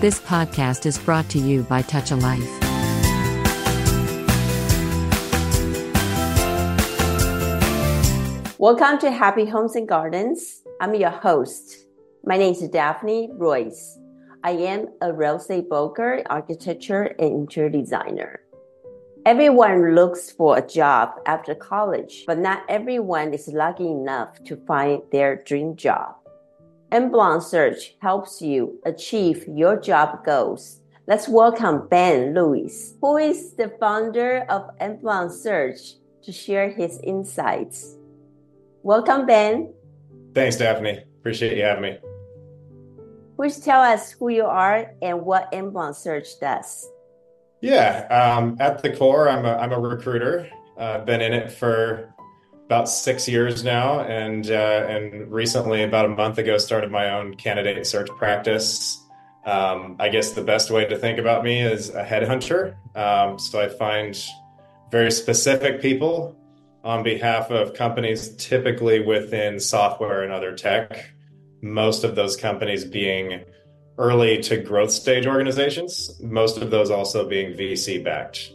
This podcast is brought to you by Touch A Life. Welcome to Happy Homes and Gardens. I'm your host. My name is Daphne Royce. I am a real estate broker, architecture, and interior designer. Everyone looks for a job after college, but not everyone is lucky enough to find their dream job. Emblem Search helps you achieve your job goals. Let's welcome Ben Lewis, who is the founder of Emblem Search, to share his insights. Welcome, Ben. Thanks, Daphne. Appreciate you having me. Please tell us who you are and what Emblem Search does. Yeah, at the core, I'm a recruiter. I've been in it for about 6 years now, and recently, about a month ago, started my own candidate search practice. I guess the best way to think about me is a headhunter. So I find very specific people on behalf of companies, typically within software and other tech. Most of those companies being early to growth stage organizations, most of those also being VC backed.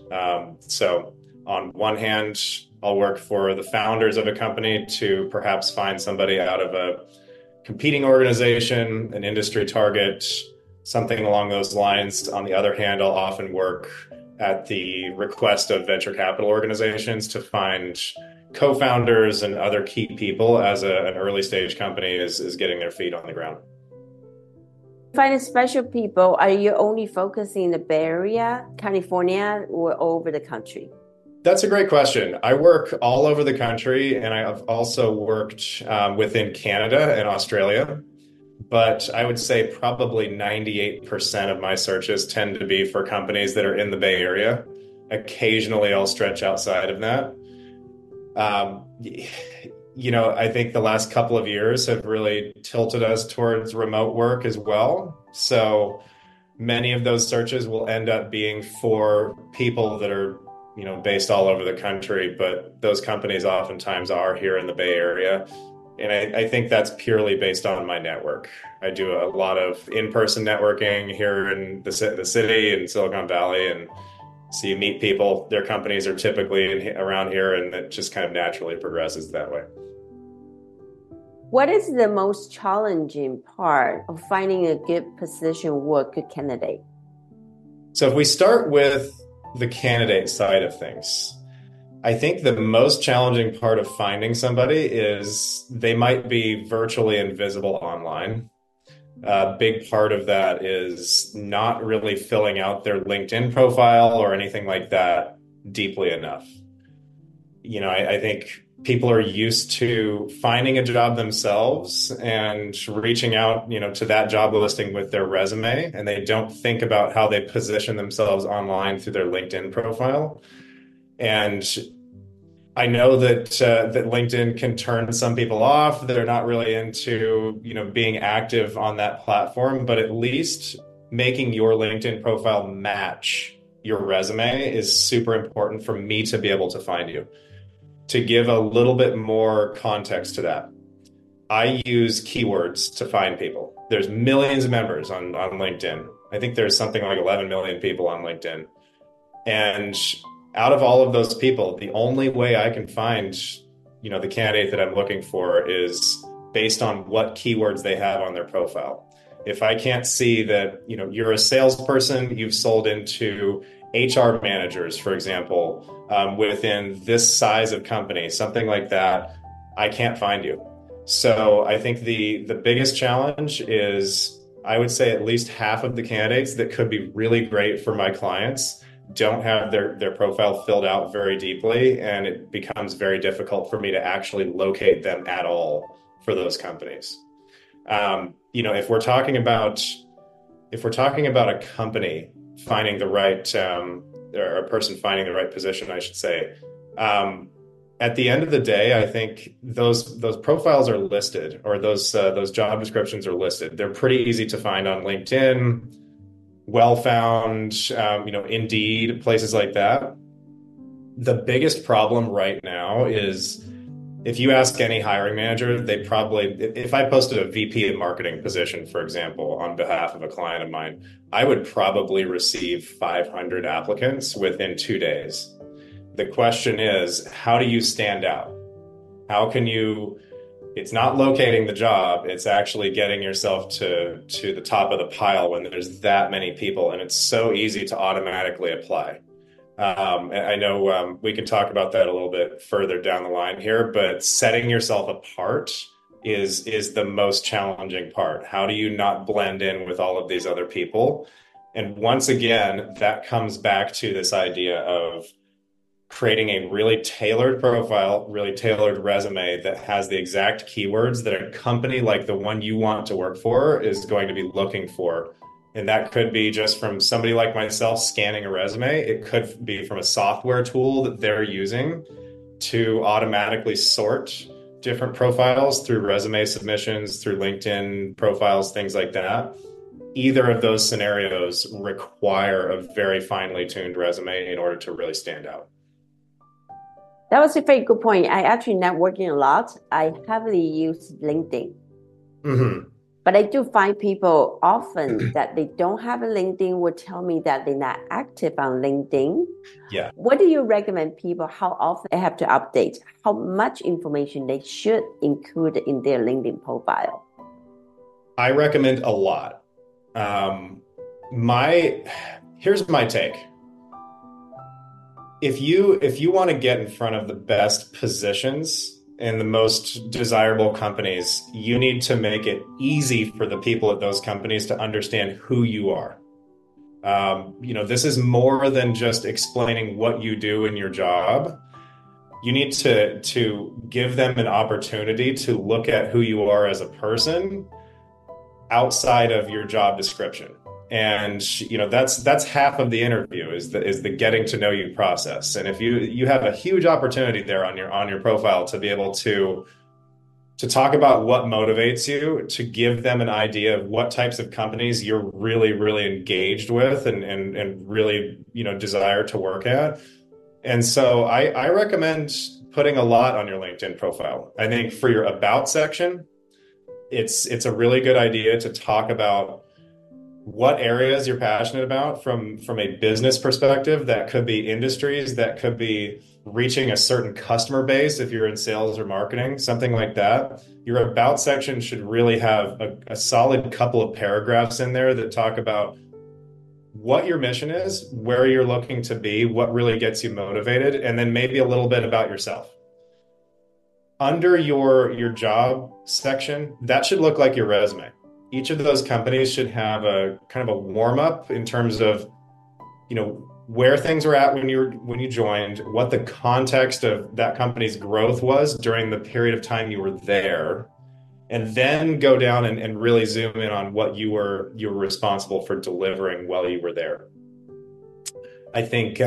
So on one hand, I'll work for the founders of a company to perhaps find somebody out of a competing organization, an industry target, something along those lines. On the other hand, I'll often work at the request of venture capital organizations to find co-founders and other key people as an early stage company is getting their feet on the ground. Finding special people, are you only focusing in the Bay Area, California, or all over the country? That's a great question. I work all over the country, and I have also worked within Canada and Australia. But I would say probably 98% of my searches tend to be for companies that are in the Bay Area. Occasionally, I'll stretch outside of that. I think the last couple of years have really tilted us towards remote work as well. So many of those searches will end up being for people that are, based all over the country, but those companies oftentimes are here in the Bay Area. And I think that's purely based on my network. I do a lot of in-person networking here in the city and Silicon Valley, and so you meet people, their companies are typically around here, and it just kind of naturally progresses that way. What is the most challenging part of finding a good position work candidate? So if we start with the candidate side of things, I think the most challenging part of finding somebody is they might be virtually invisible online. A big part of that is not really filling out their LinkedIn profile or anything like that deeply enough. I think people are used to finding a job themselves and reaching out, to that job listing with their resume, and they don't think about how they position themselves online through their LinkedIn profile. And I know that LinkedIn can turn some people off. They're not really into, being active on that platform, but at least making your LinkedIn profile match your resume is super important for me to be able to find you. To give a little bit more context to that, I use keywords to find people. There's millions of members on LinkedIn. I think there's something like 11 million people on LinkedIn. And out of all of those people, the only way I can find, the candidate that I'm looking for is based on what keywords they have on their profile. If I can't see that, you're a salesperson, you've sold into HR managers, for example, within this size of company, something like that, I can't find you. So I think the biggest challenge is, I would say at least half of the candidates that could be really great for my clients don't have their profile filled out very deeply, and it becomes very difficult for me to actually locate them at all for those companies. If we're talking about a company finding the right, or a person finding the right position, I should say, at the end of the day, I think those profiles are listed, or those job descriptions are listed. They're pretty easy to find on LinkedIn, WellFound, Indeed, places like that. The biggest problem right now is If you ask any hiring manager, they probably, if I posted a VP of marketing position, for example, on behalf of a client of mine, I would probably receive 500 applicants within 2 days. The question is, how do you stand out? How can you, it's not locating the job, it's actually getting yourself to the top of the pile when there's that many people, and it's so easy to automatically apply. I know we can talk about that a little bit further down the line here, but setting yourself apart is the most challenging part. How do you not blend in with all of these other people? And once again, that comes back to this idea of creating a really tailored profile, really tailored resume that has the exact keywords that a company like the one you want to work for is going to be looking for. And that could be just from somebody like myself scanning a resume. It could be from a software tool that they're using to automatically sort different profiles through resume submissions, through LinkedIn profiles, things like that. Either of those scenarios require a very finely tuned resume in order to really stand out. That was a very good point. I actually networking a lot. I heavily use LinkedIn. Mm-hmm. But I do find people often that they don't have a LinkedIn will tell me that they're not active on LinkedIn. Yeah. What do you recommend people, how often they have to update, how much information they should include in their LinkedIn profile? I recommend a lot. Here's my take. If you want to get in front of the best positions in the most desirable companies, you need to make it easy for the people at those companies to understand who you are. This is more than just explaining what you do in your job. You need to give them an opportunity to look at who you are as a person outside of your job description. And that's half of the interview is the getting to know you process. And if you have a huge opportunity there on your profile to be able to talk about what motivates you, to give them an idea of what types of companies you're really, really engaged with and really desire to work at. And so I recommend putting a lot on your LinkedIn profile. I think for your about section, it's a really good idea to talk about what areas you're passionate about from a business perspective. That could be industries, that could be reaching a certain customer base if you're in sales or marketing, something like that. Your about section should really have a solid couple of paragraphs in there that talk about what your mission is, where you're looking to be, what really gets you motivated, and then maybe a little bit about yourself. Under your job section, that should look like your resume. Each of those companies should have a kind of a warm up in terms of, where things were at when you joined, what the context of that company's growth was during the period of time you were there, and then go down and really zoom in on what you were responsible for delivering while you were there. I think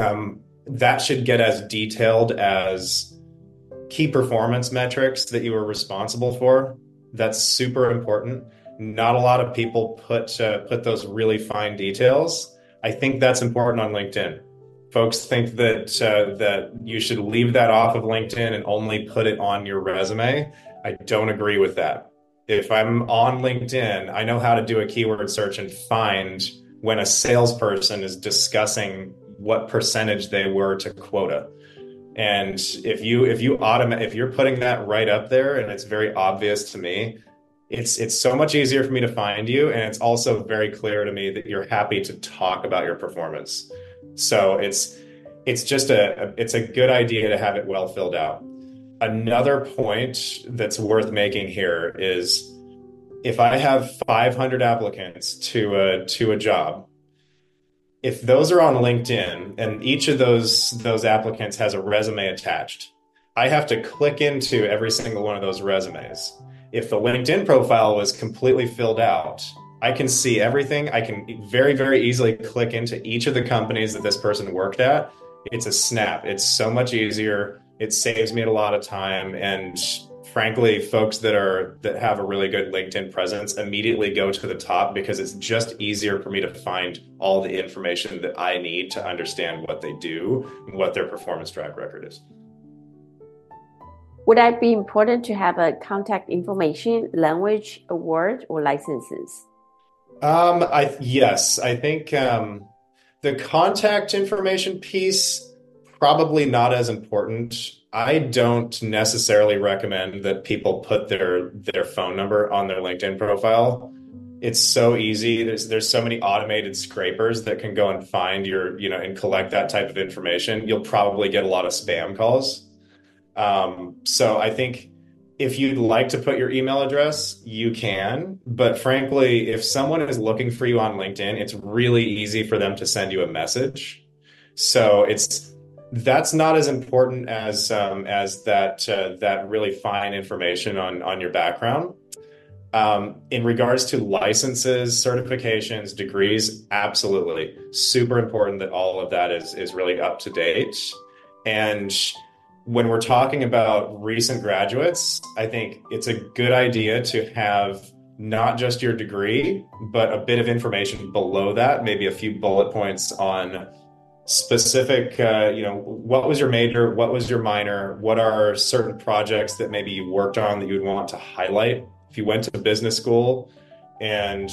that should get as detailed as key performance metrics that you were responsible for. That's super important. Not a lot of people put those really fine details. I think that's important on LinkedIn. Folks think that you should leave that off of LinkedIn and only put it on your resume. I don't agree with that. If I'm on LinkedIn, I know how to do a keyword search and find when a salesperson is discussing what percentage they were to quota. And if you're putting that right up there, and it's very obvious to me, It's so much easier for me to find you. And it's also very clear to me that you're happy to talk about your performance. So it's a good idea to have it well filled out. Another point that's worth making here is if I have 500 applicants to a job, if those are on LinkedIn and each of those applicants has a resume attached, I have to click into every single one of those resumes. If the LinkedIn profile was completely filled out, I can see everything. I can very, very easily click into each of the companies that this person worked at. It's a snap. It's so much easier. It saves me a lot of time. And frankly, folks that have a really good LinkedIn presence immediately go to the top because it's just easier for me to find all the information that I need to understand what they do and what their performance track record is. Would it be important to have a contact information, language, a word, or licenses? Yes, I think the contact information piece, probably not as important. I don't necessarily recommend that people put their phone number on their LinkedIn profile. It's so easy. There's so many automated scrapers that can go and find your, you know, and collect that type of information. You'll probably get a lot of spam calls. So I think if you'd like to put your email address, you can. But frankly, if someone is looking for you on LinkedIn, it's really easy for them to send you a message. So that's not as important as that really fine information on your background. In regards to licenses, certifications, degrees, absolutely. Super important that all of that is really up to date. And when we're talking about recent graduates, I think it's a good idea to have not just your degree, but a bit of information below that, maybe a few bullet points on specific, what was your major? What was your minor? What are certain projects that maybe you worked on that you would want to highlight? If you went to business school and,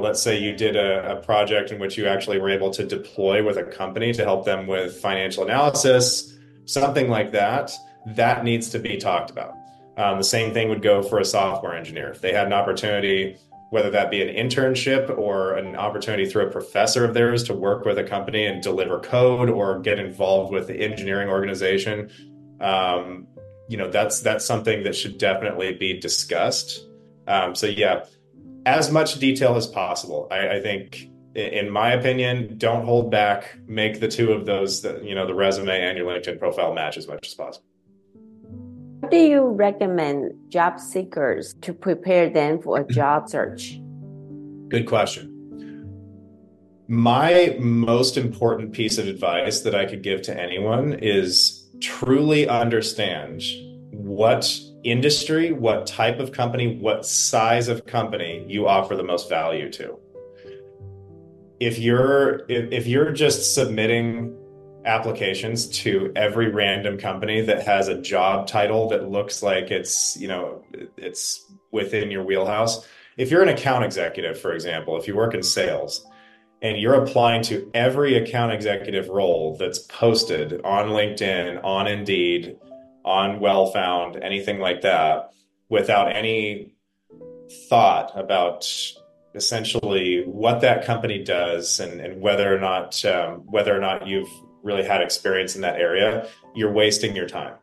let's say you did a project in which you actually were able to deploy with a company to help them with financial analysis, something like that, that needs to be talked about. The same thing would go for a software engineer. If they had an opportunity, whether that be an internship or an opportunity through a professor of theirs to work with a company and deliver code or get involved with the engineering organization, that's something that should definitely be discussed. As much detail as possible. I think, in my opinion, don't hold back. Make the two of those, the resume and your LinkedIn profile match as much as possible. What do you recommend job seekers to prepare them for a job search? Good question. My most important piece of advice that I could give to anyone is truly understand what industry, what type of company, what size of company you offer the most value to. If you're just submitting applications to every random company that has a job title that looks like it's within your wheelhouse. If you're an account executive, for example, if you work in sales and you're applying to every account executive role that's posted on LinkedIn, on Indeed, on WellFound, anything like that, without any thought about essentially what that company does and whether or not you've really had experience in that area, you're wasting your time.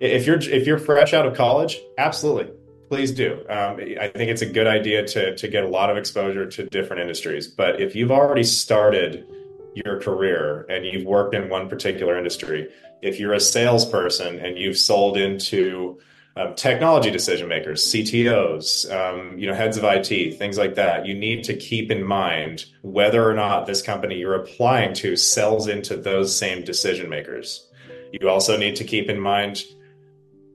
If you're fresh out of college, absolutely, please do. I think it's a good idea to get a lot of exposure to different industries. But if you've already started your career and you've worked in one particular industry, if you're a salesperson and you've sold into technology decision makers, CTOs, heads of IT, things like that, you need to keep in mind whether or not this company you're applying to sells into those same decision makers. You also need to keep in mind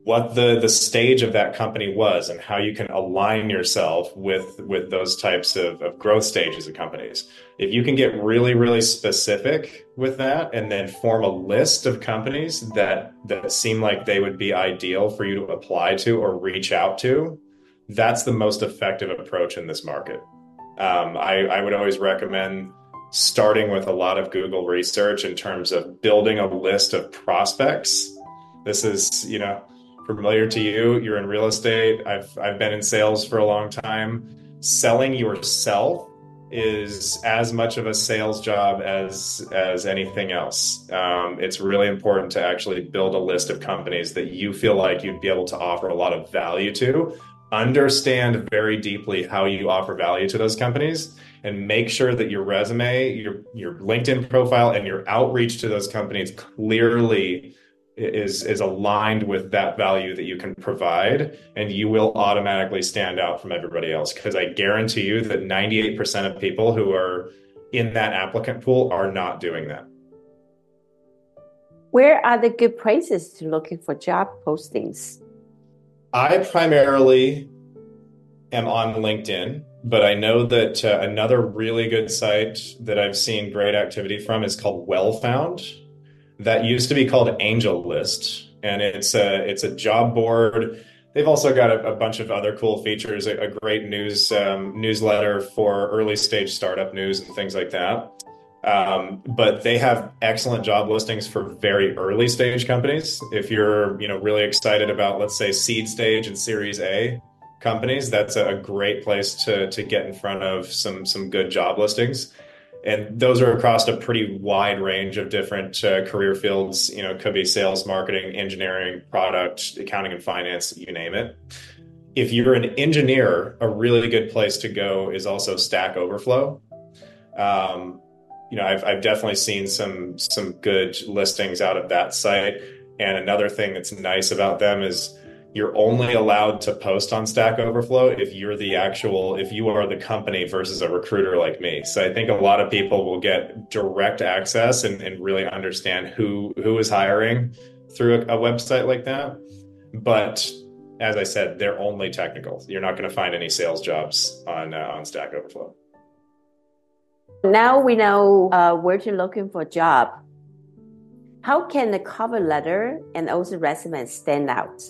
what the stage of that company was and how you can align yourself with those types of growth stages of companies. If you can get really, really specific with that and then form a list of companies that seem like they would be ideal for you to apply to or reach out to, that's the most effective approach in this market. I would always recommend starting with a lot of Google research in terms of building a list of prospects. This is, familiar to you. You're in real estate. I've been in sales for a long time. Selling yourself is as much of a sales job as anything else. It's really important to actually build a list of companies that you feel like you'd be able to offer a lot of value to. Understand very deeply how you offer value to those companies and make sure that your resume, your LinkedIn profile, and your outreach to those companies clearly is aligned with that value that you can provide, and you will automatically stand out from everybody else. Because I guarantee you that 98% of people who are in that applicant pool are not doing that. Where are the good places to looking for job postings? I primarily am on LinkedIn, but I know that another really good site that I've seen great activity from is called WellFound. That used to be called AngelList, and it's a job board. They've also got a bunch of other cool features, a great newsletter for early stage startup news and things like that. But they have excellent job listings for very early stage companies. If you're, really excited about, let's say, seed stage and Series A companies, that's a great place to get in front of some good job listings. And those are across a pretty wide range of different career fields. Could be sales, marketing, engineering, product, accounting and finance, you name it. If you're an engineer, a really good place to go is also Stack Overflow. I've definitely seen some good listings out of that site. And another thing that's nice about them is you're only allowed to post on Stack Overflow if you are the company versus a recruiter like me. So I think a lot of people will get direct access and really understand who is hiring through a website like that. But as I said, they're only technical. You're not going to find any sales jobs on Stack Overflow. Now we know where to look for a job. How can the cover letter and also resume stand out?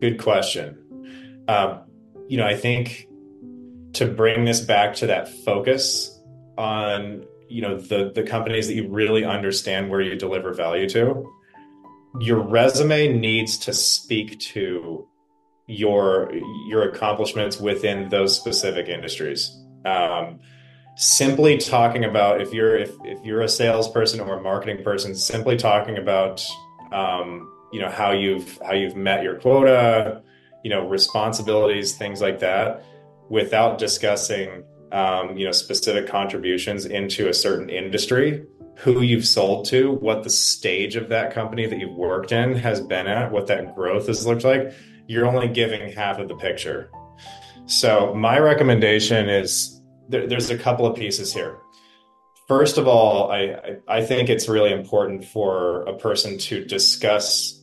Good question. I think to bring this back to that focus on, the companies that you really understand where you deliver value to, your resume needs to speak to your accomplishments within those specific industries. Simply talking about if you're a salesperson or a marketing person, simply talking about how you've met your quota, responsibilities, things like that, without discussing specific contributions into a certain industry, who you've sold to, what the stage of that company that you've worked in has been at, what that growth has looked like. You're only giving half of the picture. So my recommendation is, there's a couple of pieces here. First of all, I think it's really important for a person to discuss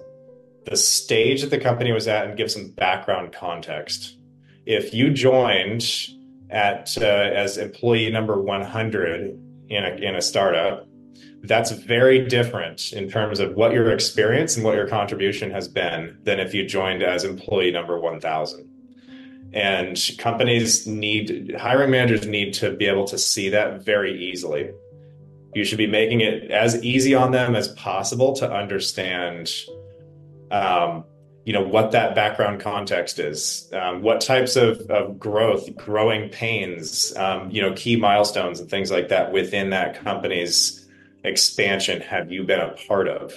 the stage that the company was at and give some background context. If you joined as employee number 100 in a startup, that's very different in terms of what your experience and what your contribution has been than if you joined as employee number 1,000. And hiring managers need to be able to see that very easily. You should be making it as easy on them as possible to understand, what that background context is, what types of growth, growing pains, key milestones and things like that within that company's expansion have you been a part of?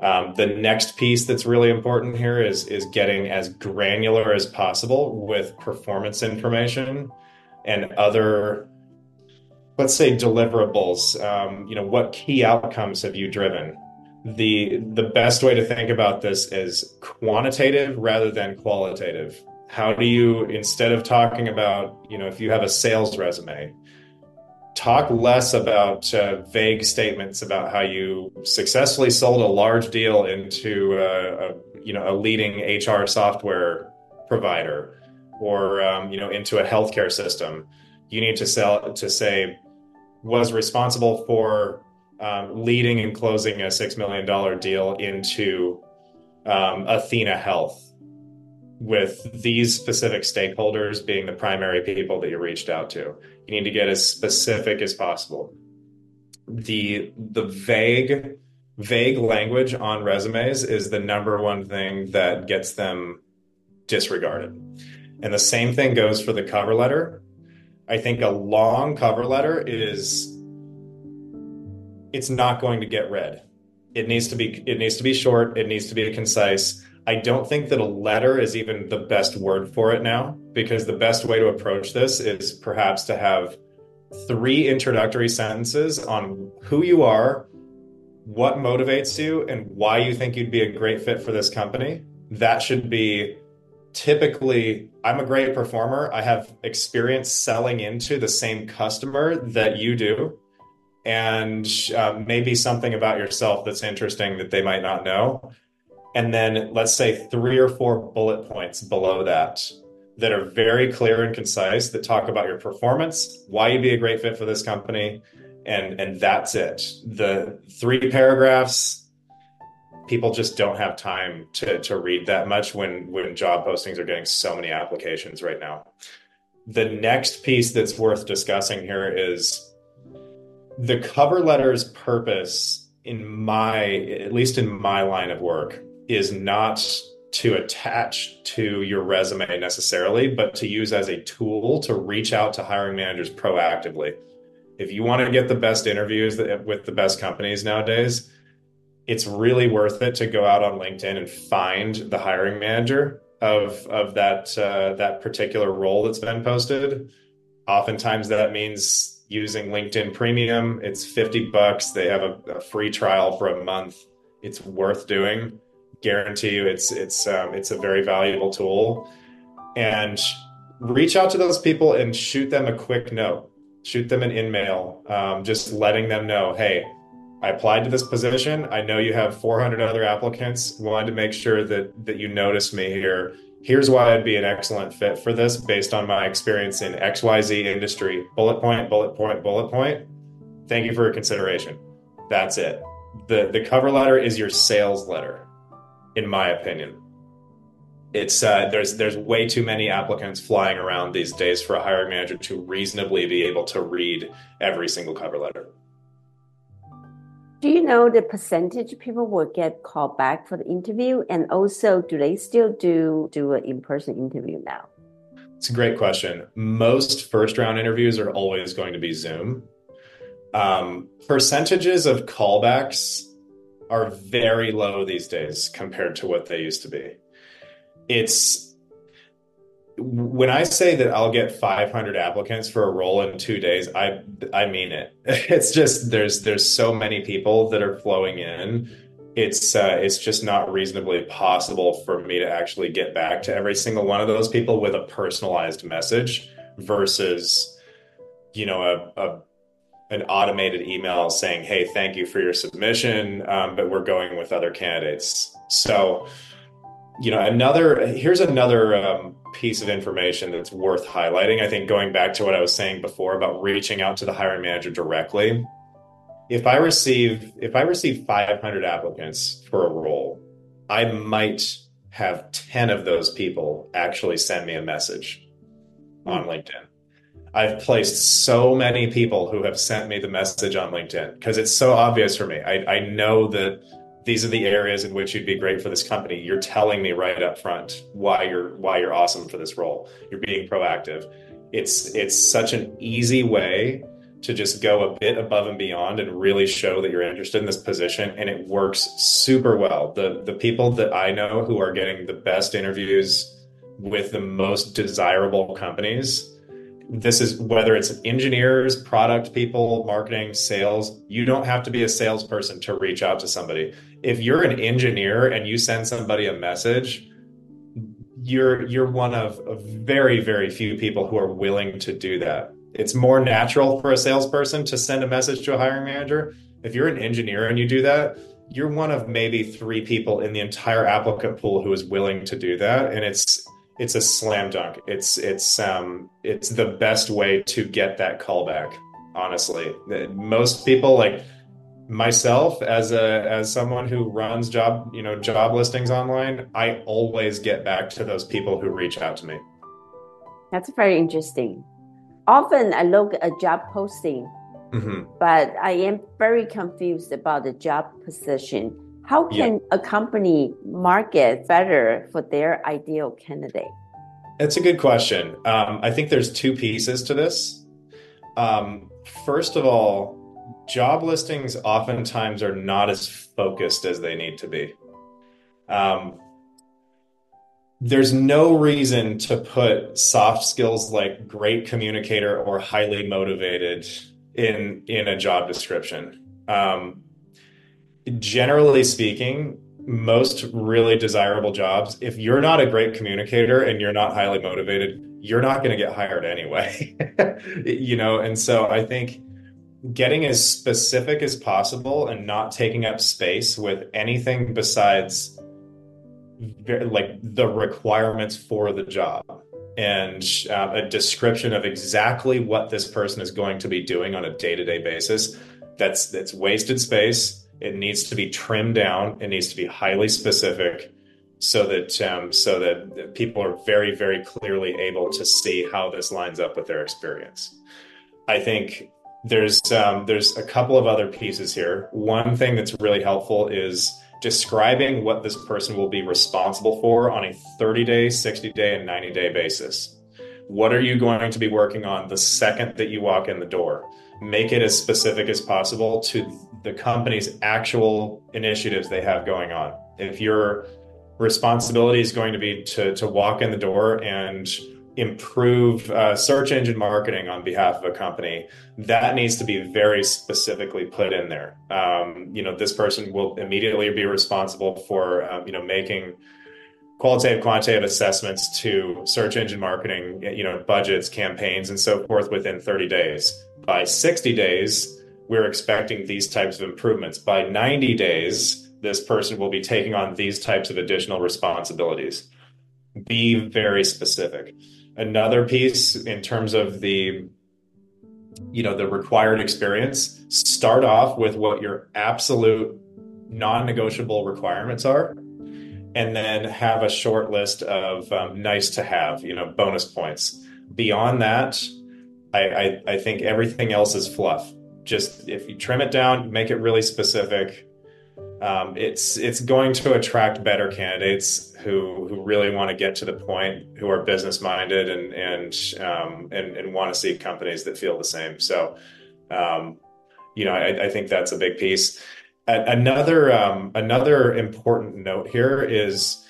The next piece that's really important here is getting as granular as possible with performance information and other, let's say, deliverables. What key outcomes have you driven? The best way to think about this is quantitative rather than qualitative. How do you, instead of talking about, if you have a sales resume, talk less about vague statements about how you successfully sold a large deal into a leading HR software provider or into a healthcare system. You need to say was responsible for leading and closing a $6 million deal into Athena Health, with these specific stakeholders being the primary people that you reached out to. You need to get as specific as possible. The vague language on resumes is the number one thing that gets them disregarded. And the same thing goes for the cover letter. I think a long cover letter it's not going to get read. It needs to be short. It needs to be concise. I don't think that a letter is even the best word for it now, because the best way to approach this is perhaps to have 3 introductory sentences on who you are, what motivates you, and why you think you'd be a great fit for this company. That should be typically, I'm a great performer. I have experience selling into the same customer that you do. And maybe something about yourself that's interesting that they might not know. And then let's say 3 or 4 bullet points below that are very clear and concise, that talk about your performance, why you'd be a great fit for this company, and that's it. The 3 paragraphs, people just don't have time to read that much when job postings are getting so many applications right now. The next piece that's worth discussing here is the cover letter's purpose, at least in my line of work, is not to attach to your resume necessarily, but to use as a tool to reach out to hiring managers proactively. If you want to get the best interviews with the best companies nowadays, it's really worth it to go out on LinkedIn and find the hiring manager of that particular role that's been posted. Oftentimes that means using LinkedIn Premium. It's $50. They have a free trial for a month. It's worth doing. Guarantee you it's a very valuable tool. And reach out to those people and shoot them a quick note. Shoot them an in-mail, just letting them know, hey, I applied to this position. I know you have 400 other applicants. Wanted to make sure that you noticed me here. Here's why I'd be an excellent fit for this based on my experience in XYZ industry. Bullet point, bullet point, bullet point. Thank you for your consideration. That's it. The cover letter is your sales letter, in my opinion. It's there's way too many applicants flying around these days for a hiring manager to reasonably be able to read every single cover letter. Do you know the percentage people will get called back for the interview? And also, do they still do an in-person interview now? It's a great question. Most first-round interviews are always going to be Zoom. Percentages of callbacks are very low these days compared to what they used to be. It's when I say that I'll get 500 applicants for a role in 2 days, I mean it. It's just there's so many people that are flowing in. It's just not reasonably possible for me to actually get back to every single one of those people with a personalized message versus, you know, an automated email saying, hey, thank you for your submission, but we're going with other candidates. So, you know, here's another piece of information that's worth highlighting. I think going back to what I was saying before about reaching out to the hiring manager directly. If I receive 500 applicants for a role, I might have 10 of those people actually send me a message on LinkedIn. I've placed so many people who have sent me the message on LinkedIn because it's so obvious for me. I know that these are the areas in which you'd be great for this company. You're telling me right up front why you're awesome for this role. You're being proactive. It's such an easy way to just go a bit above and beyond and really show that you're interested in this position, and it works super well. The people that I know who are getting the best interviews with the most desirable companies, this is whether it's engineers, product people, marketing, sales. You don't have to be a salesperson to reach out to somebody. If you're an engineer and you send somebody a message, you're one of very, very few people who are willing to do that. It's more natural for a salesperson to send a message to a hiring manager. If you're an engineer and you do that, you're one of maybe 3 people in the entire applicant pool who is willing to do that, and it's a slam dunk. It's the best way to get that callback. Honestly, most people, like myself, as someone who runs job listings online, I always get back to those people who reach out to me. That's very interesting. Often I look at a job posting, but I am very confused about the job position. How can a company market better for their ideal candidate? That's a good question. I think there's 2 pieces to this. First of all, job listings oftentimes are not as focused as they need to be. There's no reason to put soft skills like great communicator or highly motivated in a job description. Generally speaking, most really desirable jobs, if you're not a great communicator and you're not highly motivated, you're not going to get hired anyway. You know, and so I think getting as specific as possible and not taking up space with anything besides like the requirements for the job and a description of exactly what this person is going to be doing on a day-to-day basis, that's wasted space. It needs to be trimmed down. It needs to be highly specific so that people are very, very clearly able to see how this lines up with their experience. I think there's a couple of other pieces here. One thing that's really helpful is describing what this person will be responsible for on a 30-day, 60-day, and 90-day basis. What are you going to be working on the second that you walk in the door? Make it as specific as possible to the company's actual initiatives they have going on. If your responsibility is going to be to walk in the door and improve search engine marketing on behalf of a company, that needs to be very specifically put in there. This person will immediately be responsible for, making qualitative, quantitative assessments to search engine marketing, budgets, campaigns, and so forth within 30 days. By 60 days, we're expecting these types of improvements. By 90 days, this person will be taking on these types of additional responsibilities. Be very specific. Another piece in terms of the required experience, start off with what your absolute non-negotiable requirements are, and then have a short list of nice to have, bonus points. Beyond that, I think everything else is fluff. Just if you trim it down, make it really specific, it's going to attract better candidates who really want to get to the point, who are business minded and want to see companies that feel the same. So, I think that's a big piece. Another important note here is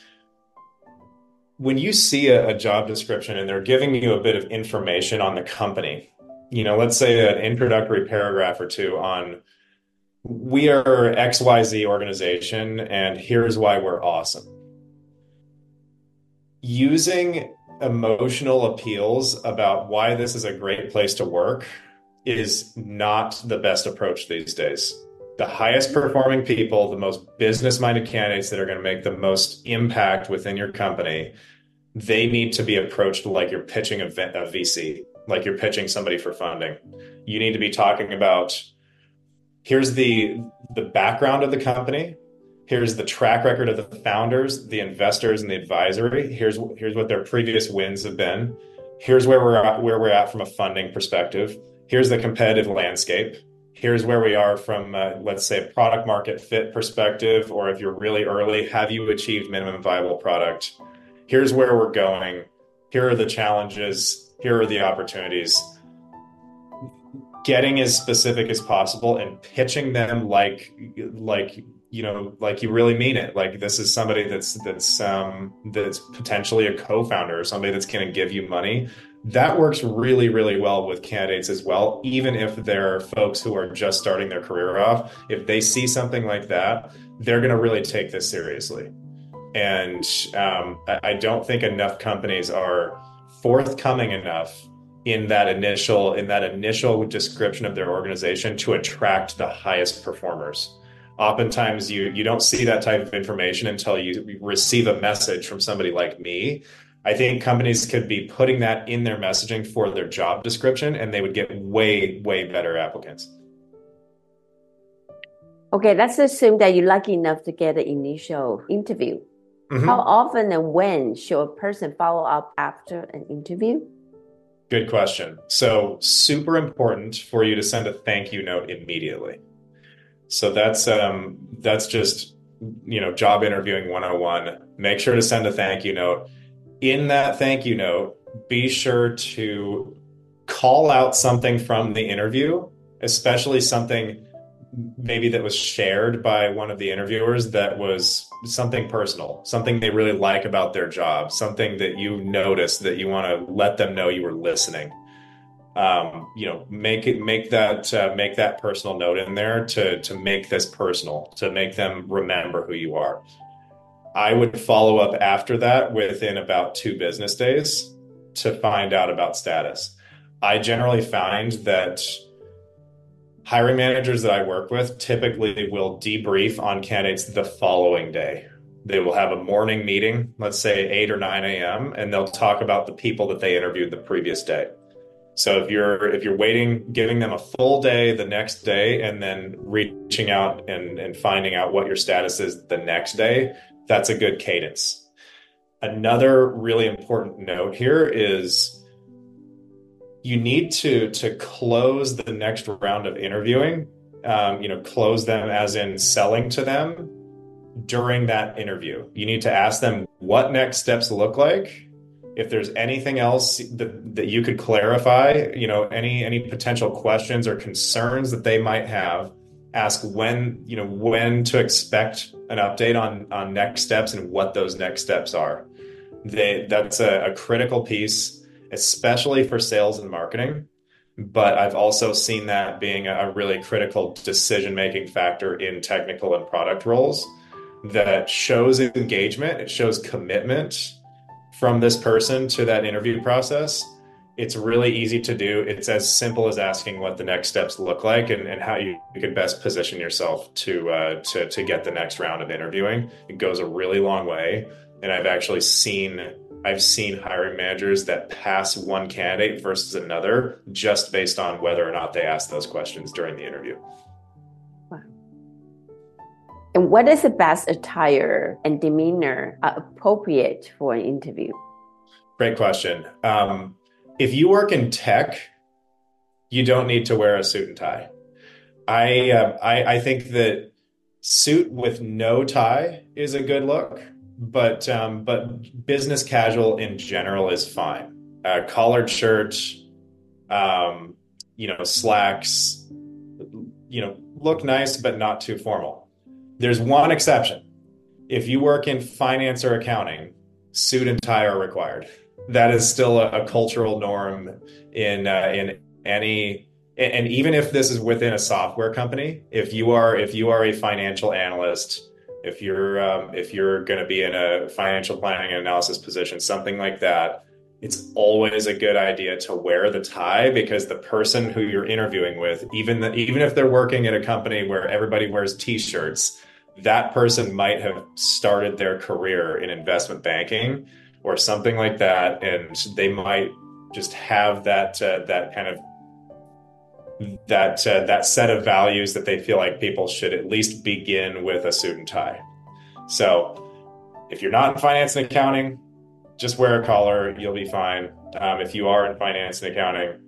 when you see a job description and they're giving you a bit of information on the company, let's say an introductory paragraph or two on, we are XYZ organization, and here's why we're awesome. Using emotional appeals about why this is a great place to work is not the best approach these days. The highest performing people, the most business-minded candidates that are going to make the most impact within your company, they need to be approached like you're pitching a VC, like you're pitching somebody for funding. You need to be talking about, here's the background of the company. Here's the track record of the founders, the investors, and the advisory. Here's what their previous wins have been. Here's where we're at from a funding perspective. Here's the competitive landscape. Here's where we are from, let's say, a product market fit perspective, or if you're really early, have you achieved minimum viable product? Here's where we're going. Here are the challenges. Here are the opportunities. Getting as specific as possible and pitching them like you really mean it. Like this is somebody that's potentially a co-founder or somebody that's going to give you money. That works really, really well with candidates as well. Even if they're folks who are just starting their career off, if they see something like that, they're going to really take this seriously. And I don't think enough companies are forthcoming enough in that initial description of their organization to attract the highest performers. Oftentimes you don't see that type of information until you receive a message from somebody like me. I think companies could be putting that in their messaging for their job description, and they would get way, way better applicants. Okay, let's assume that you're lucky enough to get an initial interview. Mm-hmm. How often and when should a person follow up after an interview? Good question. So super important for you to send a thank you note immediately. So that's just, job interviewing 101. Make sure to send a thank you note. In that thank you note, be sure to call out something from the interview, especially something maybe that was shared by one of the interviewers that was something personal, something they really like about their job, something that you noticed that you want to let them know you were listening. Make that personal note in there to make this personal, to make them remember who you are. I would follow up after that within about 2 business days to find out about status. I generally find that hiring managers that I work with typically will debrief on candidates the following day. They will have a morning meeting, let's say 8 or 9 a.m., and they'll talk about the people that they interviewed the previous day. So if you're waiting, giving them a full day the next day, and then reaching out and finding out what your status is the next day, that's a good cadence. Another really important note here is you need to close the next round of interviewing, close them as in selling to them during that interview. You need to ask them what next steps look like. If there's anything else that you could clarify, any potential questions or concerns that they might have, ask when to expect an update on next steps and what those next steps are. That's a critical piece, especially for sales and marketing. But I've also seen that being a really critical decision-making factor in technical and product roles that shows engagement. It shows commitment from this person to that interview process. It's really easy to do. It's as simple as asking what the next steps look like and how you can best position yourself to get the next round of interviewing. It goes a really long way. And I've actually seen hiring managers that pass one candidate versus another just based on whether or not they ask those questions during the interview. Wow. And what is the best attire and demeanor appropriate for an interview? Great question. If you work in tech, you don't need to wear a suit and tie. I think that suit with no tie is a good look, but business casual in general is fine. Collared shirt, slacks, look nice, but not too formal. There's one exception. If you work in finance or accounting, suit and tie are required. That is still a cultural norm and even if this is within a software company, if you are a financial analyst, if you're going to be in a financial planning and analysis position, something like that, it's always a good idea to wear the tie, because the person who you're interviewing with, even if they're working at a company where everybody wears t-shirts, that person might have started their career in investment banking or something like that, and they might just have that set of values that they feel like people should at least begin with a suit and tie. So if you're not in finance and accounting, just wear a collar, you'll be fine. If you are in finance and accounting,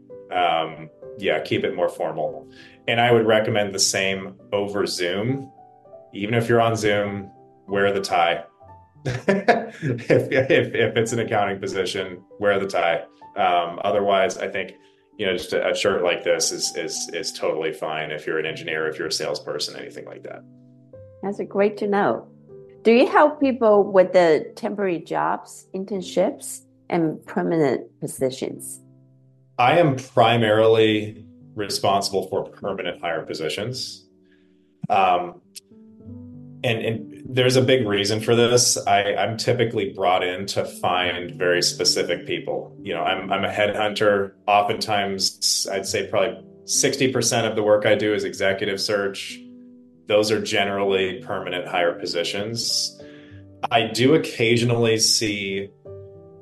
keep it more formal. And I would recommend the same over Zoom. Even if you're on Zoom, wear the tie. if it's an accounting position, wear the tie. Otherwise, I think just a shirt like this is totally fine. If you're an engineer, if you're a salesperson, anything like that. That's great to know. Do you help people with the temporary jobs, internships, and permanent positions? I am primarily responsible for permanent hire positions. And there's a big reason for this. I'm typically brought in to find very specific people. I'm a headhunter. Oftentimes, I'd say probably 60% of the work I do is executive search. Those are generally permanent hire positions. I do occasionally see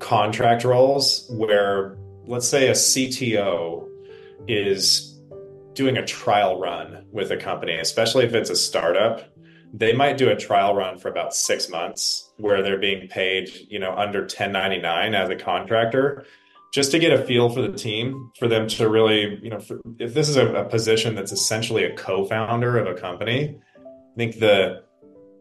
contract roles where, let's say, a CTO is doing a trial run with a company, especially if it's a startup. They might do a trial run for about 6 months where they're being paid, under 1099 as a contractor, just to get a feel for the team, for them to really, if this is a position that's essentially a co-founder of a company, I think the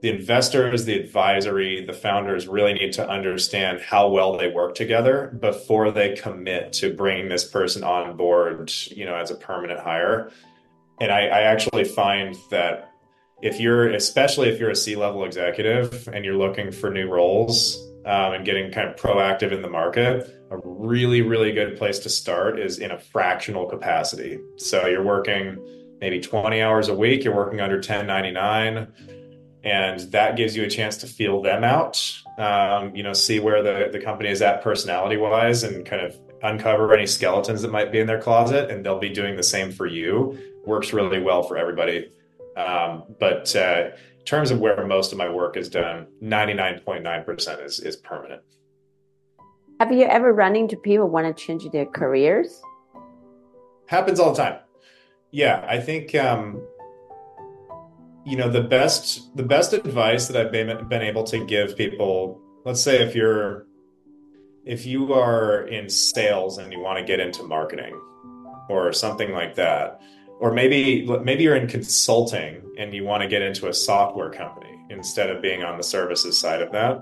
investors, the advisory, the founders really need to understand how well they work together before they commit to bringing this person on board, as a permanent hire. And I actually find that especially if you're a C-level executive and you're looking for new roles and getting kind of proactive in the market, a really, really good place to start is in a fractional capacity. So you're working maybe 20 hours a week, you're working under 1099, and that gives you a chance to feel them out, see where the company is at personality-wise and kind of uncover any skeletons that might be in their closet, and they'll be doing the same for you. Works really well for everybody. But in terms of where most of my work is done, 99.9% is permanent. Have you ever run into people who want to change their careers? Happens all the time. Yeah, I think, the best advice that I've been able to give people, let's say if you are in sales and you want to get into marketing or something like that, or maybe you're in consulting and you want to get into a software company instead of being on the services side of that,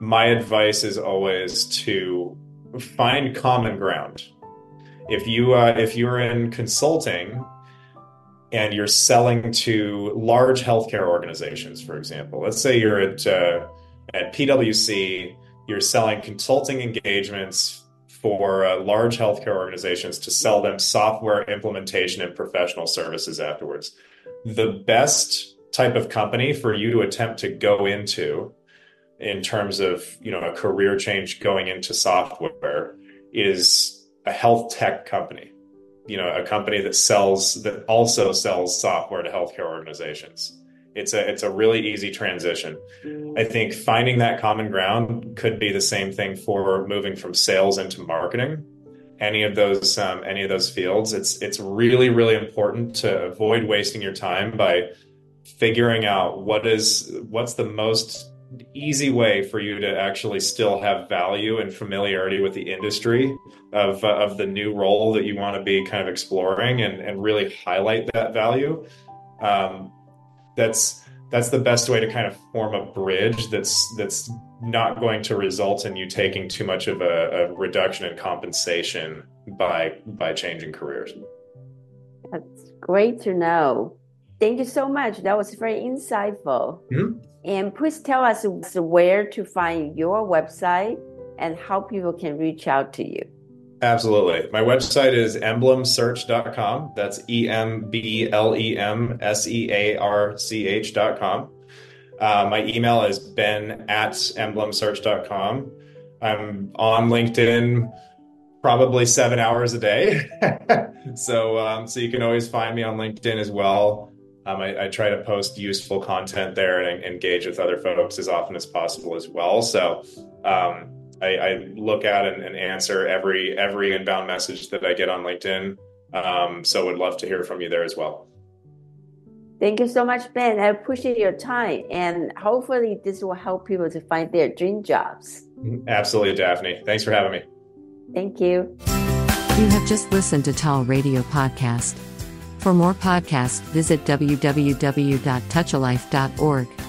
my advice is always to find common ground. If you're in consulting and you're selling to large healthcare organizations, for example, let's say you're at PwC, you're selling consulting engagements for large healthcare organizations to sell them software implementation and professional services afterwards. The best type of company for you to attempt to go into in terms of, a career change going into software is a health tech company, a company that also sells software to healthcare organizations. It's a really easy transition. I think finding that common ground could be the same thing for moving from sales into marketing. Any of those fields, it's really, really important to avoid wasting your time by figuring out what's the most easy way for you to actually still have value and familiarity with the industry of the new role that you want to be kind of exploring and really highlight that value. That's the best way to kind of form a bridge that's not going to result in you taking too much of a reduction in compensation by changing careers. That's great to know. Thank you so much. That was very insightful. Mm-hmm. And please tell us where to find your website and how people can reach out to you. Absolutely. My website is emblemsearch.com. That's emblemsearch.com. My email is ben@emblemsearch.com. I'm on LinkedIn probably 7 hours a day. So you can always find me on LinkedIn as well. I try to post useful content there and engage with other folks as often as possible as well. So, I look at and answer every inbound message that I get on LinkedIn. So would love to hear from you there as well. Thank you so much, Ben. I appreciate your time. And hopefully this will help people to find their dream jobs. Absolutely, Daphne. Thanks for having me. Thank you. You have just listened to TAL Radio Podcast. For more podcasts, visit www.touchalife.org.